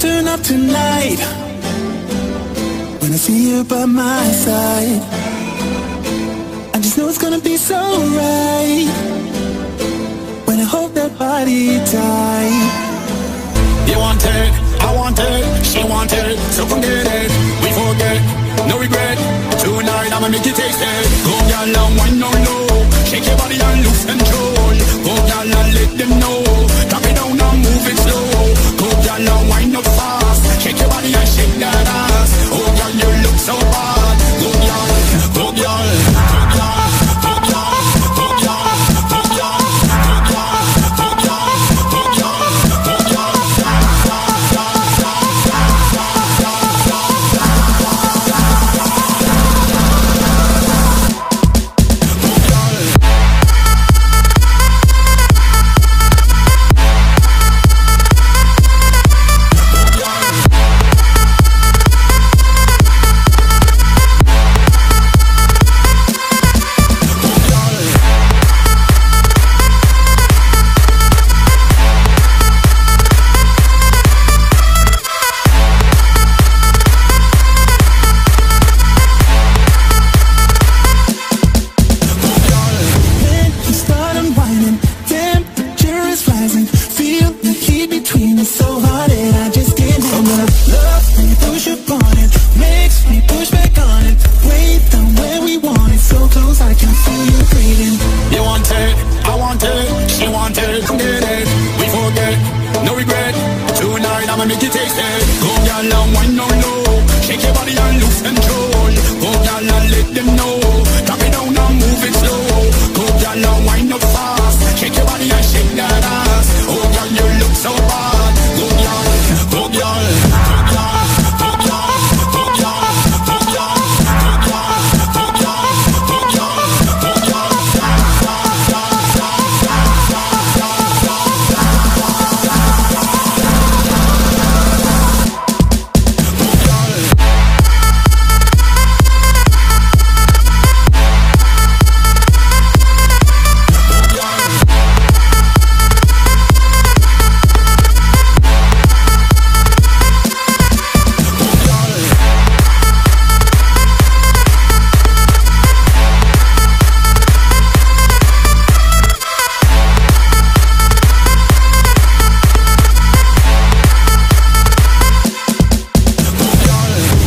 turn up tonight when I see you by my side. I just know it's gonna be so right when I hold that body tight. You want it, I want it, she want it, so forget it, we forget, no regret. Tonight I'ma make you taste it. Go down low, wine on low, shake your body and lose control. Go down low, let them know, drop it down and move it slow. Go down low, wine up fast, shake your body and shake that ass. Oh girl, you look so bad. Go down, go down, go down, go down, go down, go down, go down, go down, go I'ma make you taste it. Go down low, wine on